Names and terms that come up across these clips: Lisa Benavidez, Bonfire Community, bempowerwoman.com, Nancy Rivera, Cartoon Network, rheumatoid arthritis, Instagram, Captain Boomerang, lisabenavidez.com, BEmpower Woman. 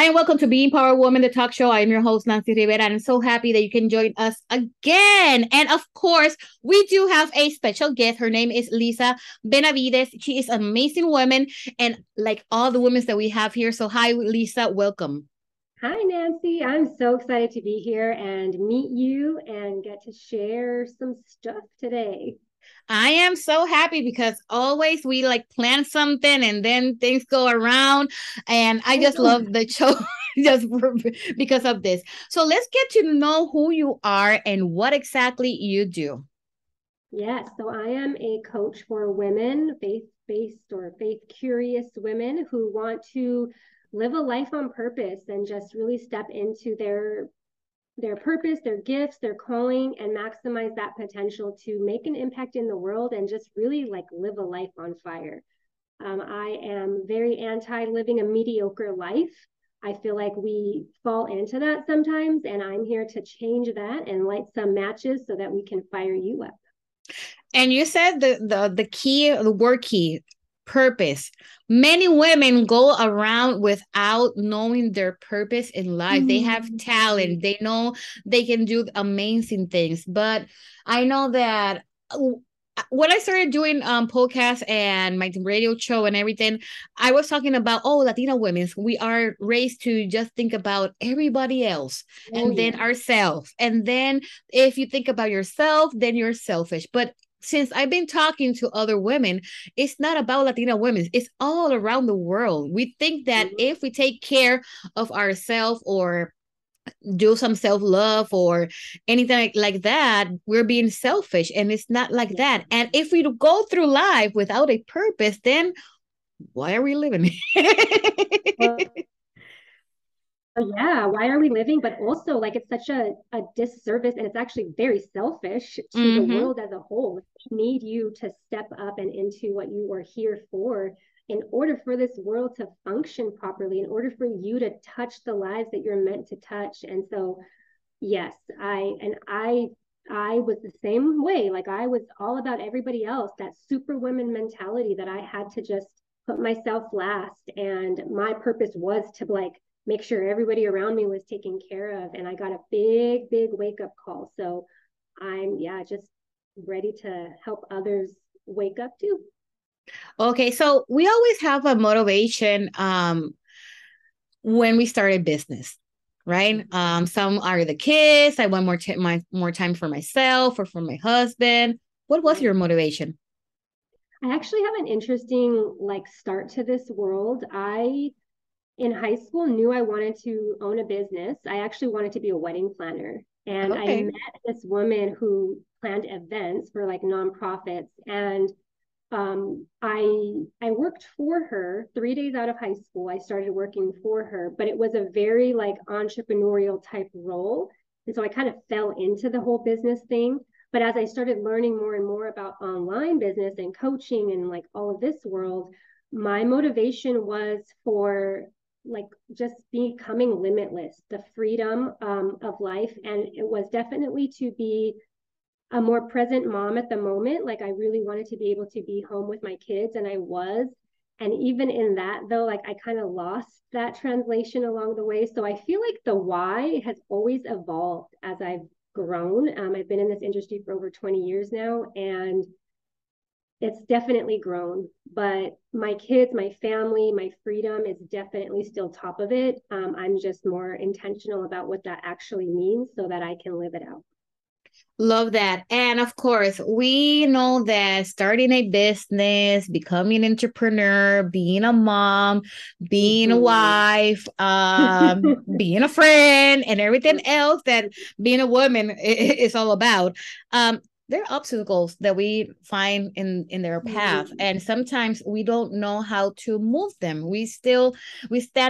Hi, and welcome to BEmpower Woman, the talk show. I am your host, Nancy Rivera, and I'm so happy that you can join us again. And of course, we do have a special guest. Her name is Lisa Benavidez. She is an amazing woman, and like all the women that we have here. So hi, Lisa. Welcome. Hi, Nancy. I'm so excited to be here and meet you and get to share some stuff today. I am so happy because always we like plan something and then things go around, and I just love the show just because of this. So let's get to know who you are and what exactly you do. Yes, so I am a coach for women, faith-based or faith-curious women who want to live a life on purpose and just really step into their purpose, their gifts, their calling, and maximize that potential to make an impact in the world and just really like live a life on fire. I am very anti living a mediocre life. I feel like we fall into that sometimes, and I'm here to change that and light some matches so that we can fire you up. And you said the key, the word key, purpose. Many women go around without knowing their purpose in life. Mm-hmm. They have talent. They know they can do amazing things. But I know that when I started doing podcasts and my radio show and everything, I was talking about, oh, Latina women, we are raised to just think about everybody else then ourselves. And then if you think about yourself, then you're selfish. But since I've been talking to other women, it's not about Latina women. It's all around the world. We think that if we take care of ourselves or do some self-love or anything like that, we're being selfish. And it's not like that. And if we go through life without a purpose, then why are we living? Yeah, why are we living? But also, like, it's such a disservice, and it's actually very selfish to the world as a whole. We need you to step up and into what you are here for in order for this world to function properly, in order for you to touch the lives that you're meant to touch. And so, yes, I was the same way. Like, I was all about everybody else, that superwoman mentality that I had to just put myself last. And my purpose was to, like, make sure everybody around me was taken care of. And I got a big, big wake-up call. So I'm, just ready to help others wake up too. Okay. So we always have a motivation when we start a business, right? Some are the kids. I want more time for myself or for my husband. What was your motivation? I actually have an interesting start to this world. In high school, knew I wanted to own a business. I actually wanted to be a wedding planner. And I met this woman who planned events for nonprofits. And I worked for her 3 days out of high school. I started working for her, but it was a very entrepreneurial type role. And so I kind of fell into the whole business thing. But as I started learning more and more about online business and coaching and all of this world, my motivation was for just becoming limitless, the freedom of life. And it was definitely to be a more present mom at the moment. I really wanted to be able to be home with my kids, and I was. And even in that, though, I kind of lost that translation along the way. So I feel like the why has always evolved as I've grown. I've been in this industry for over 20 years now, and it's definitely grown, but my kids, my family, my freedom is definitely still top of it. I'm just more intentional about what that actually means so that I can live it out. Love that. And of course, we know that starting a business, becoming an entrepreneur, being a mom, being a wife, being a friend, and everything else that being a woman is all about. There are obstacles that we find in their path. And sometimes we don't know how to move them. We stand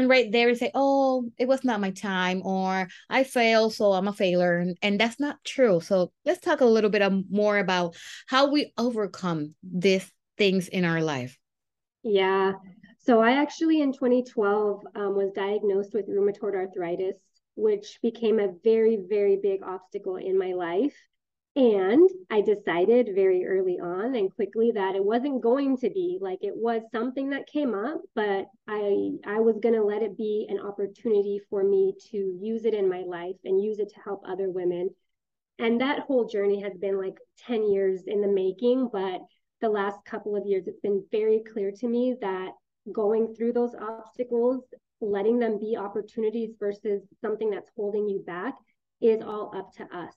right there and say, oh, it was not my time, or I failed, so I'm a failure. And that's not true. So let's talk a little bit more about how we overcome these things in our life. Yeah. So I actually in 2012 was diagnosed with rheumatoid arthritis, which became a very, very big obstacle in my life. And I decided very early on and quickly that it wasn't going to be like, it was something that came up, but I was going to let it be an opportunity for me to use it in my life and use it to help other women. And that whole journey has been like 10 years in the making, but the last couple of years, it's been very clear to me that going through those obstacles, letting them be opportunities versus something that's holding you back is all up to us.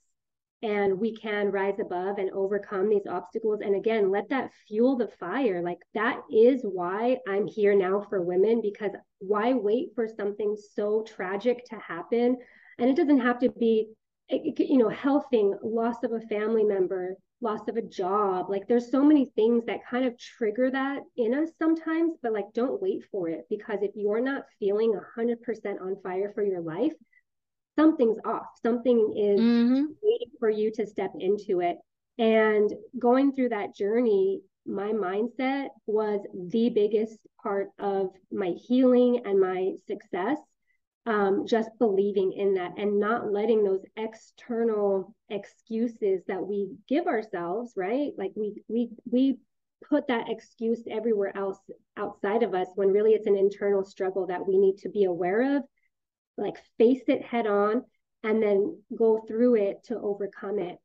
And we can rise above and overcome these obstacles. And again, let that fuel the fire. Like, that is why I'm here now for women, because why wait for something so tragic to happen? And it doesn't have to be, you know, health thing, loss of a family member, loss of a job. Like, there's so many things that kind of trigger that in us sometimes, but like, don't wait for it, because if you're not feeling 100% on fire for your life, something's off. Something is waiting for you to step into it. And going through that journey, my mindset was the biggest part of my healing and my success. Just believing in that and not letting those external excuses that we give ourselves, right? Like we put that excuse everywhere else outside of us, when really it's an internal struggle that we need to be aware of, like face it head on, and then go through it to overcome it.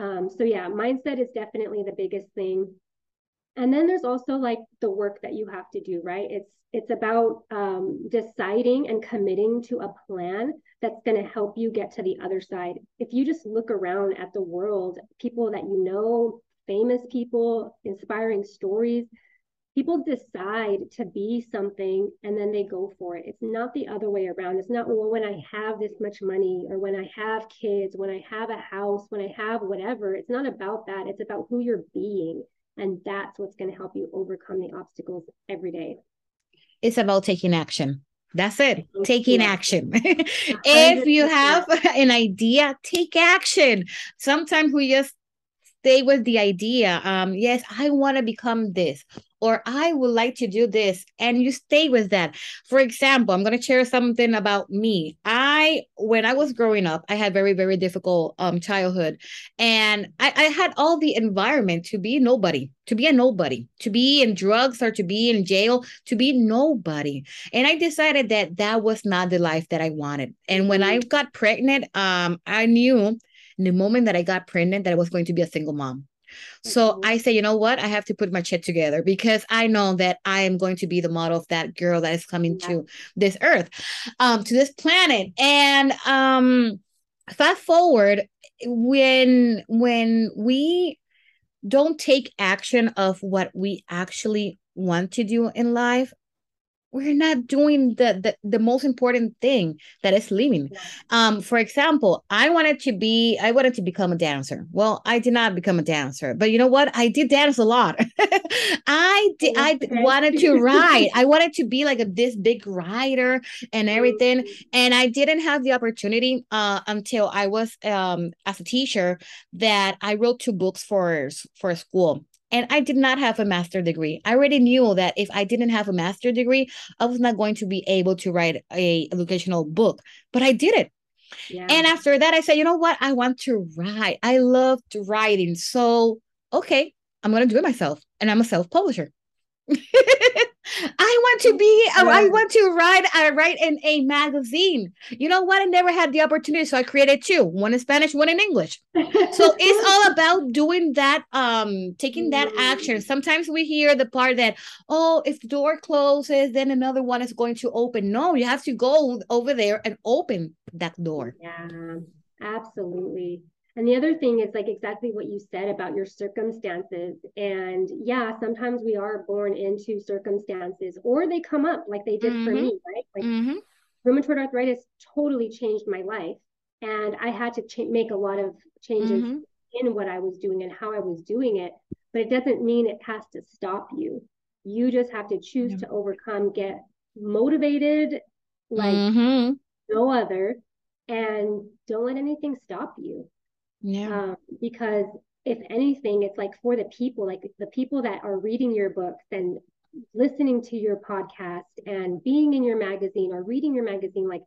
So yeah, mindset is definitely the biggest thing. And then there's also like the work that you have to do, right? It's about deciding and committing to a plan that's going to help you get to the other side. If you just look around at the world, people that you know, famous people, inspiring stories, people decide to be something and then they go for it. It's not the other way around. It's not, well, when I have this much money, or when I have kids, when I have a house, when I have whatever. It's not about that. It's about who you're being. And that's what's going to help you overcome the obstacles every day. It's about taking action. That's it. Taking action. If you have an idea, take action. Sometimes we just stay with the idea. Yes, I want to become this, or I would like to do this. And you stay with that. For example, I'm going to share something about me. When I was growing up, I had very, very difficult childhood. And I had all the environment to be nobody, to be in drugs or to be in jail, to be nobody. And I decided that that was not the life that I wanted. And when I got pregnant, I knew the moment that I got pregnant that I was going to be a single mom. So I say, you know what? I have to put my shit together, because I know that I am going to be the model of that girl that is coming to this earth, to this planet. And fast forward, when we don't take action of what we actually want to do in life, we're not doing the most important thing, that is living. For example, I wanted to become a dancer. Well, I did not become a dancer, but you know what? I did dance a lot. I wanted to ride. I wanted to be like this big rider and everything. And I didn't have the opportunity until I was as a teacher, that I wrote 2 books for school. And I did not have a master's degree. I already knew that if I didn't have a master's degree, I was not going to be able to write an educational book, but I did it. Yeah. And after that, I said, you know what? I want to write. I loved writing. So, okay, I'm going to do it myself. And I'm a self-publisher. I want to write in a magazine. You know what? I never had the opportunity. So I created 2, one in Spanish, one in English. So it's all about doing that, taking that action. Sometimes we hear the part that, oh, if the door closes, then another one is going to open. No, you have to go over there and open that door. Yeah, absolutely. And the other thing is like exactly what you said about your circumstances. And yeah, sometimes we are born into circumstances, or they come up like they did for me, right? Like rheumatoid arthritis totally changed my life. And I had to make a lot of changes in what I was doing and how I was doing it. But it doesn't mean it has to stop you. You just have to choose to overcome, get motivated like no other, and don't let anything stop you. Yeah, because if anything, it's like for the people that are reading your books and listening to your podcast and being in your magazine or reading your magazine, like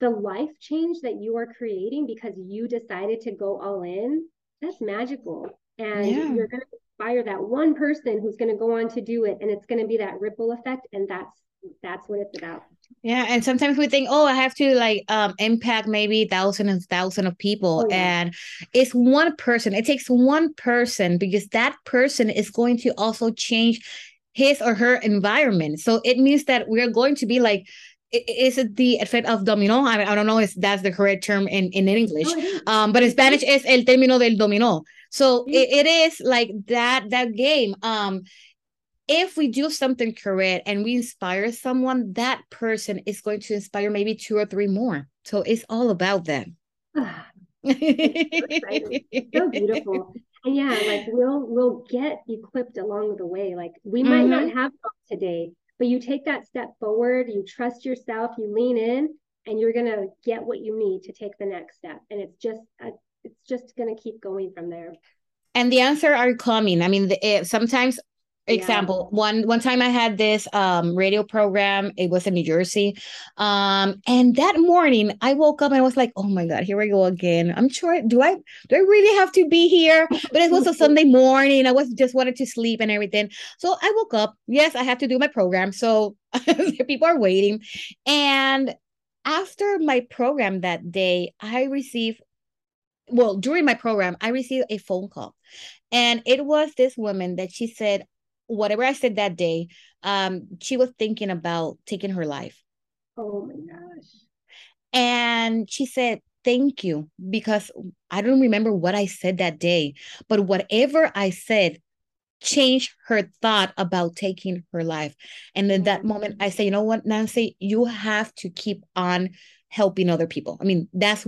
the life change that you are creating because you decided to go all in that's magical. And you're going to inspire that one person who's going to go on to do it. And it's going to be that ripple effect. And that's what it's about. Yeah. And sometimes we think, oh, I have to like impact maybe thousands and thousands of people. Oh, yeah. And it's one person. It takes one person, because that person is going to also change his or her environment. So it means that we're going to be like, is it the effect of domino? I mean, I don't know if that's the correct term in English, but in Spanish it's el término del dominó. So it is like that game. If we do something correct and we inspire someone, that person is going to inspire maybe 2 or 3 more. So it's all about that. It's so beautiful. And yeah, like we'll get equipped along the way. Like we might not have today, but you take that step forward, you trust yourself, you lean in, and you're going to get what you need to take the next step. And it's just going to keep going from there. And the answers are coming. I mean, sometimes... Example, one time I had this radio program. It was in New Jersey. And that morning I woke up and I was like, oh my God, here we go again. I'm sure, do I really have to be here? But it was a Sunday morning. I was just wanted to sleep and everything. So I woke up. Yes, I have to do my program. So people are waiting. And after my program that day, during my program, I received a phone call. And it was this woman that she said, whatever I said that day, she was thinking about taking her life. Oh my gosh. And she said, thank you, because I don't remember what I said that day, but whatever I said changed her thought about taking her life. And in that moment, I say, you know what, Nancy, you have to keep on helping other people. I mean, that's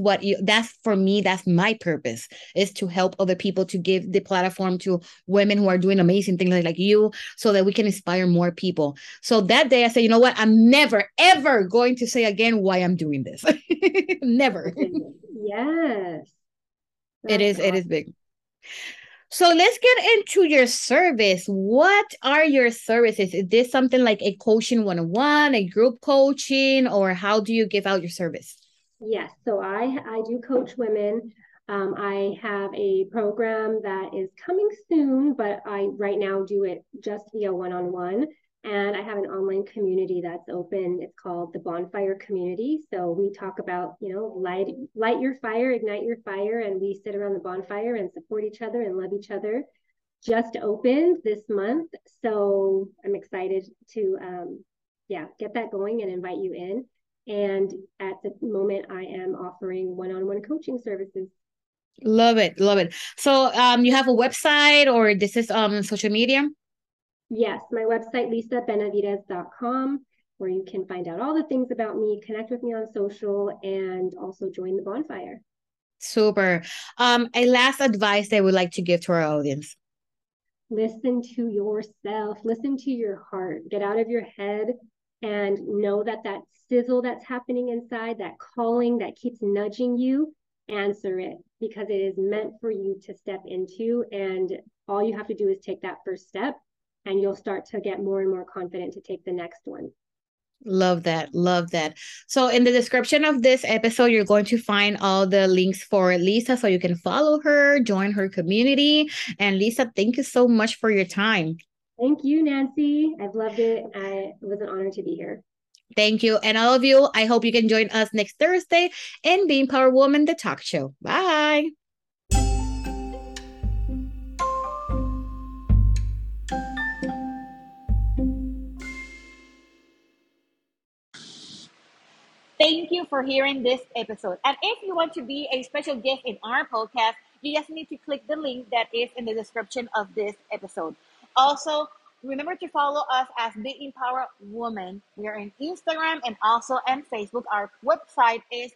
for me, that's my purpose, is to help other people, to give the platform to women who are doing amazing things like you, so that we can inspire more people. So that day I said, you know what? I'm never, ever going to say again why I'm doing this. Never. Yes. It is. Awesome. It is big. So let's get into your service. What are your services? Is this something like a coaching 101, a group coaching, or how do you give out your service? Yes. So I do coach women. I have a program that is coming soon, but I right now do it just via one-on-one. And I have an online community that's open. It's called the Bonfire Community. So we talk about, light your fire, ignite your fire. And we sit around the bonfire and support each other and love each other. Just opened this month. So I'm excited to, get that going and invite you in. And at the moment, I am offering one-on-one coaching services. Love it. Love it. So you have a website, or this is social media? Yes, my website, lisabenavidez.com, where you can find out all the things about me, connect with me on social, and also join the bonfire. Super. A last advice that I would like to give to our audience. Listen to yourself. Listen to your heart. Get out of your head and know that sizzle that's happening inside, that calling that keeps nudging you, answer it, because it is meant for you to step into. And all you have to do is take that first step. And you'll start to get more and more confident to take the next one. Love that. Love that. So in the description of this episode, you're going to find all the links for Lisa, so you can follow her, join her community. And Lisa, thank you so much for your time. Thank you, Nancy. I've loved it. It was an honor to be here. Thank you. And all of you, I hope you can join us next Thursday in BEmpower Woman, the talk show. Bye. Thank you for hearing this episode. And if you want to be a special guest in our podcast, you just need to click the link that is in the description of this episode. Also, remember to follow us as BEmpower Woman. We are on Instagram and also on Facebook. Our website is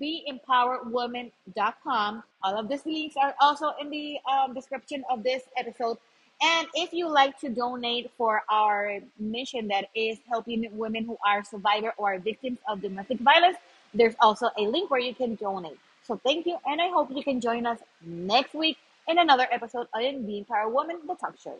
bempowerwoman.com. All of these links are also in the description of this episode. And if you like to donate for our mission that is helping women who are survivors or victims of domestic violence, there's also a link where you can donate. So thank you, and I hope you can join us next week in another episode of BEmpower Woman, the talk show.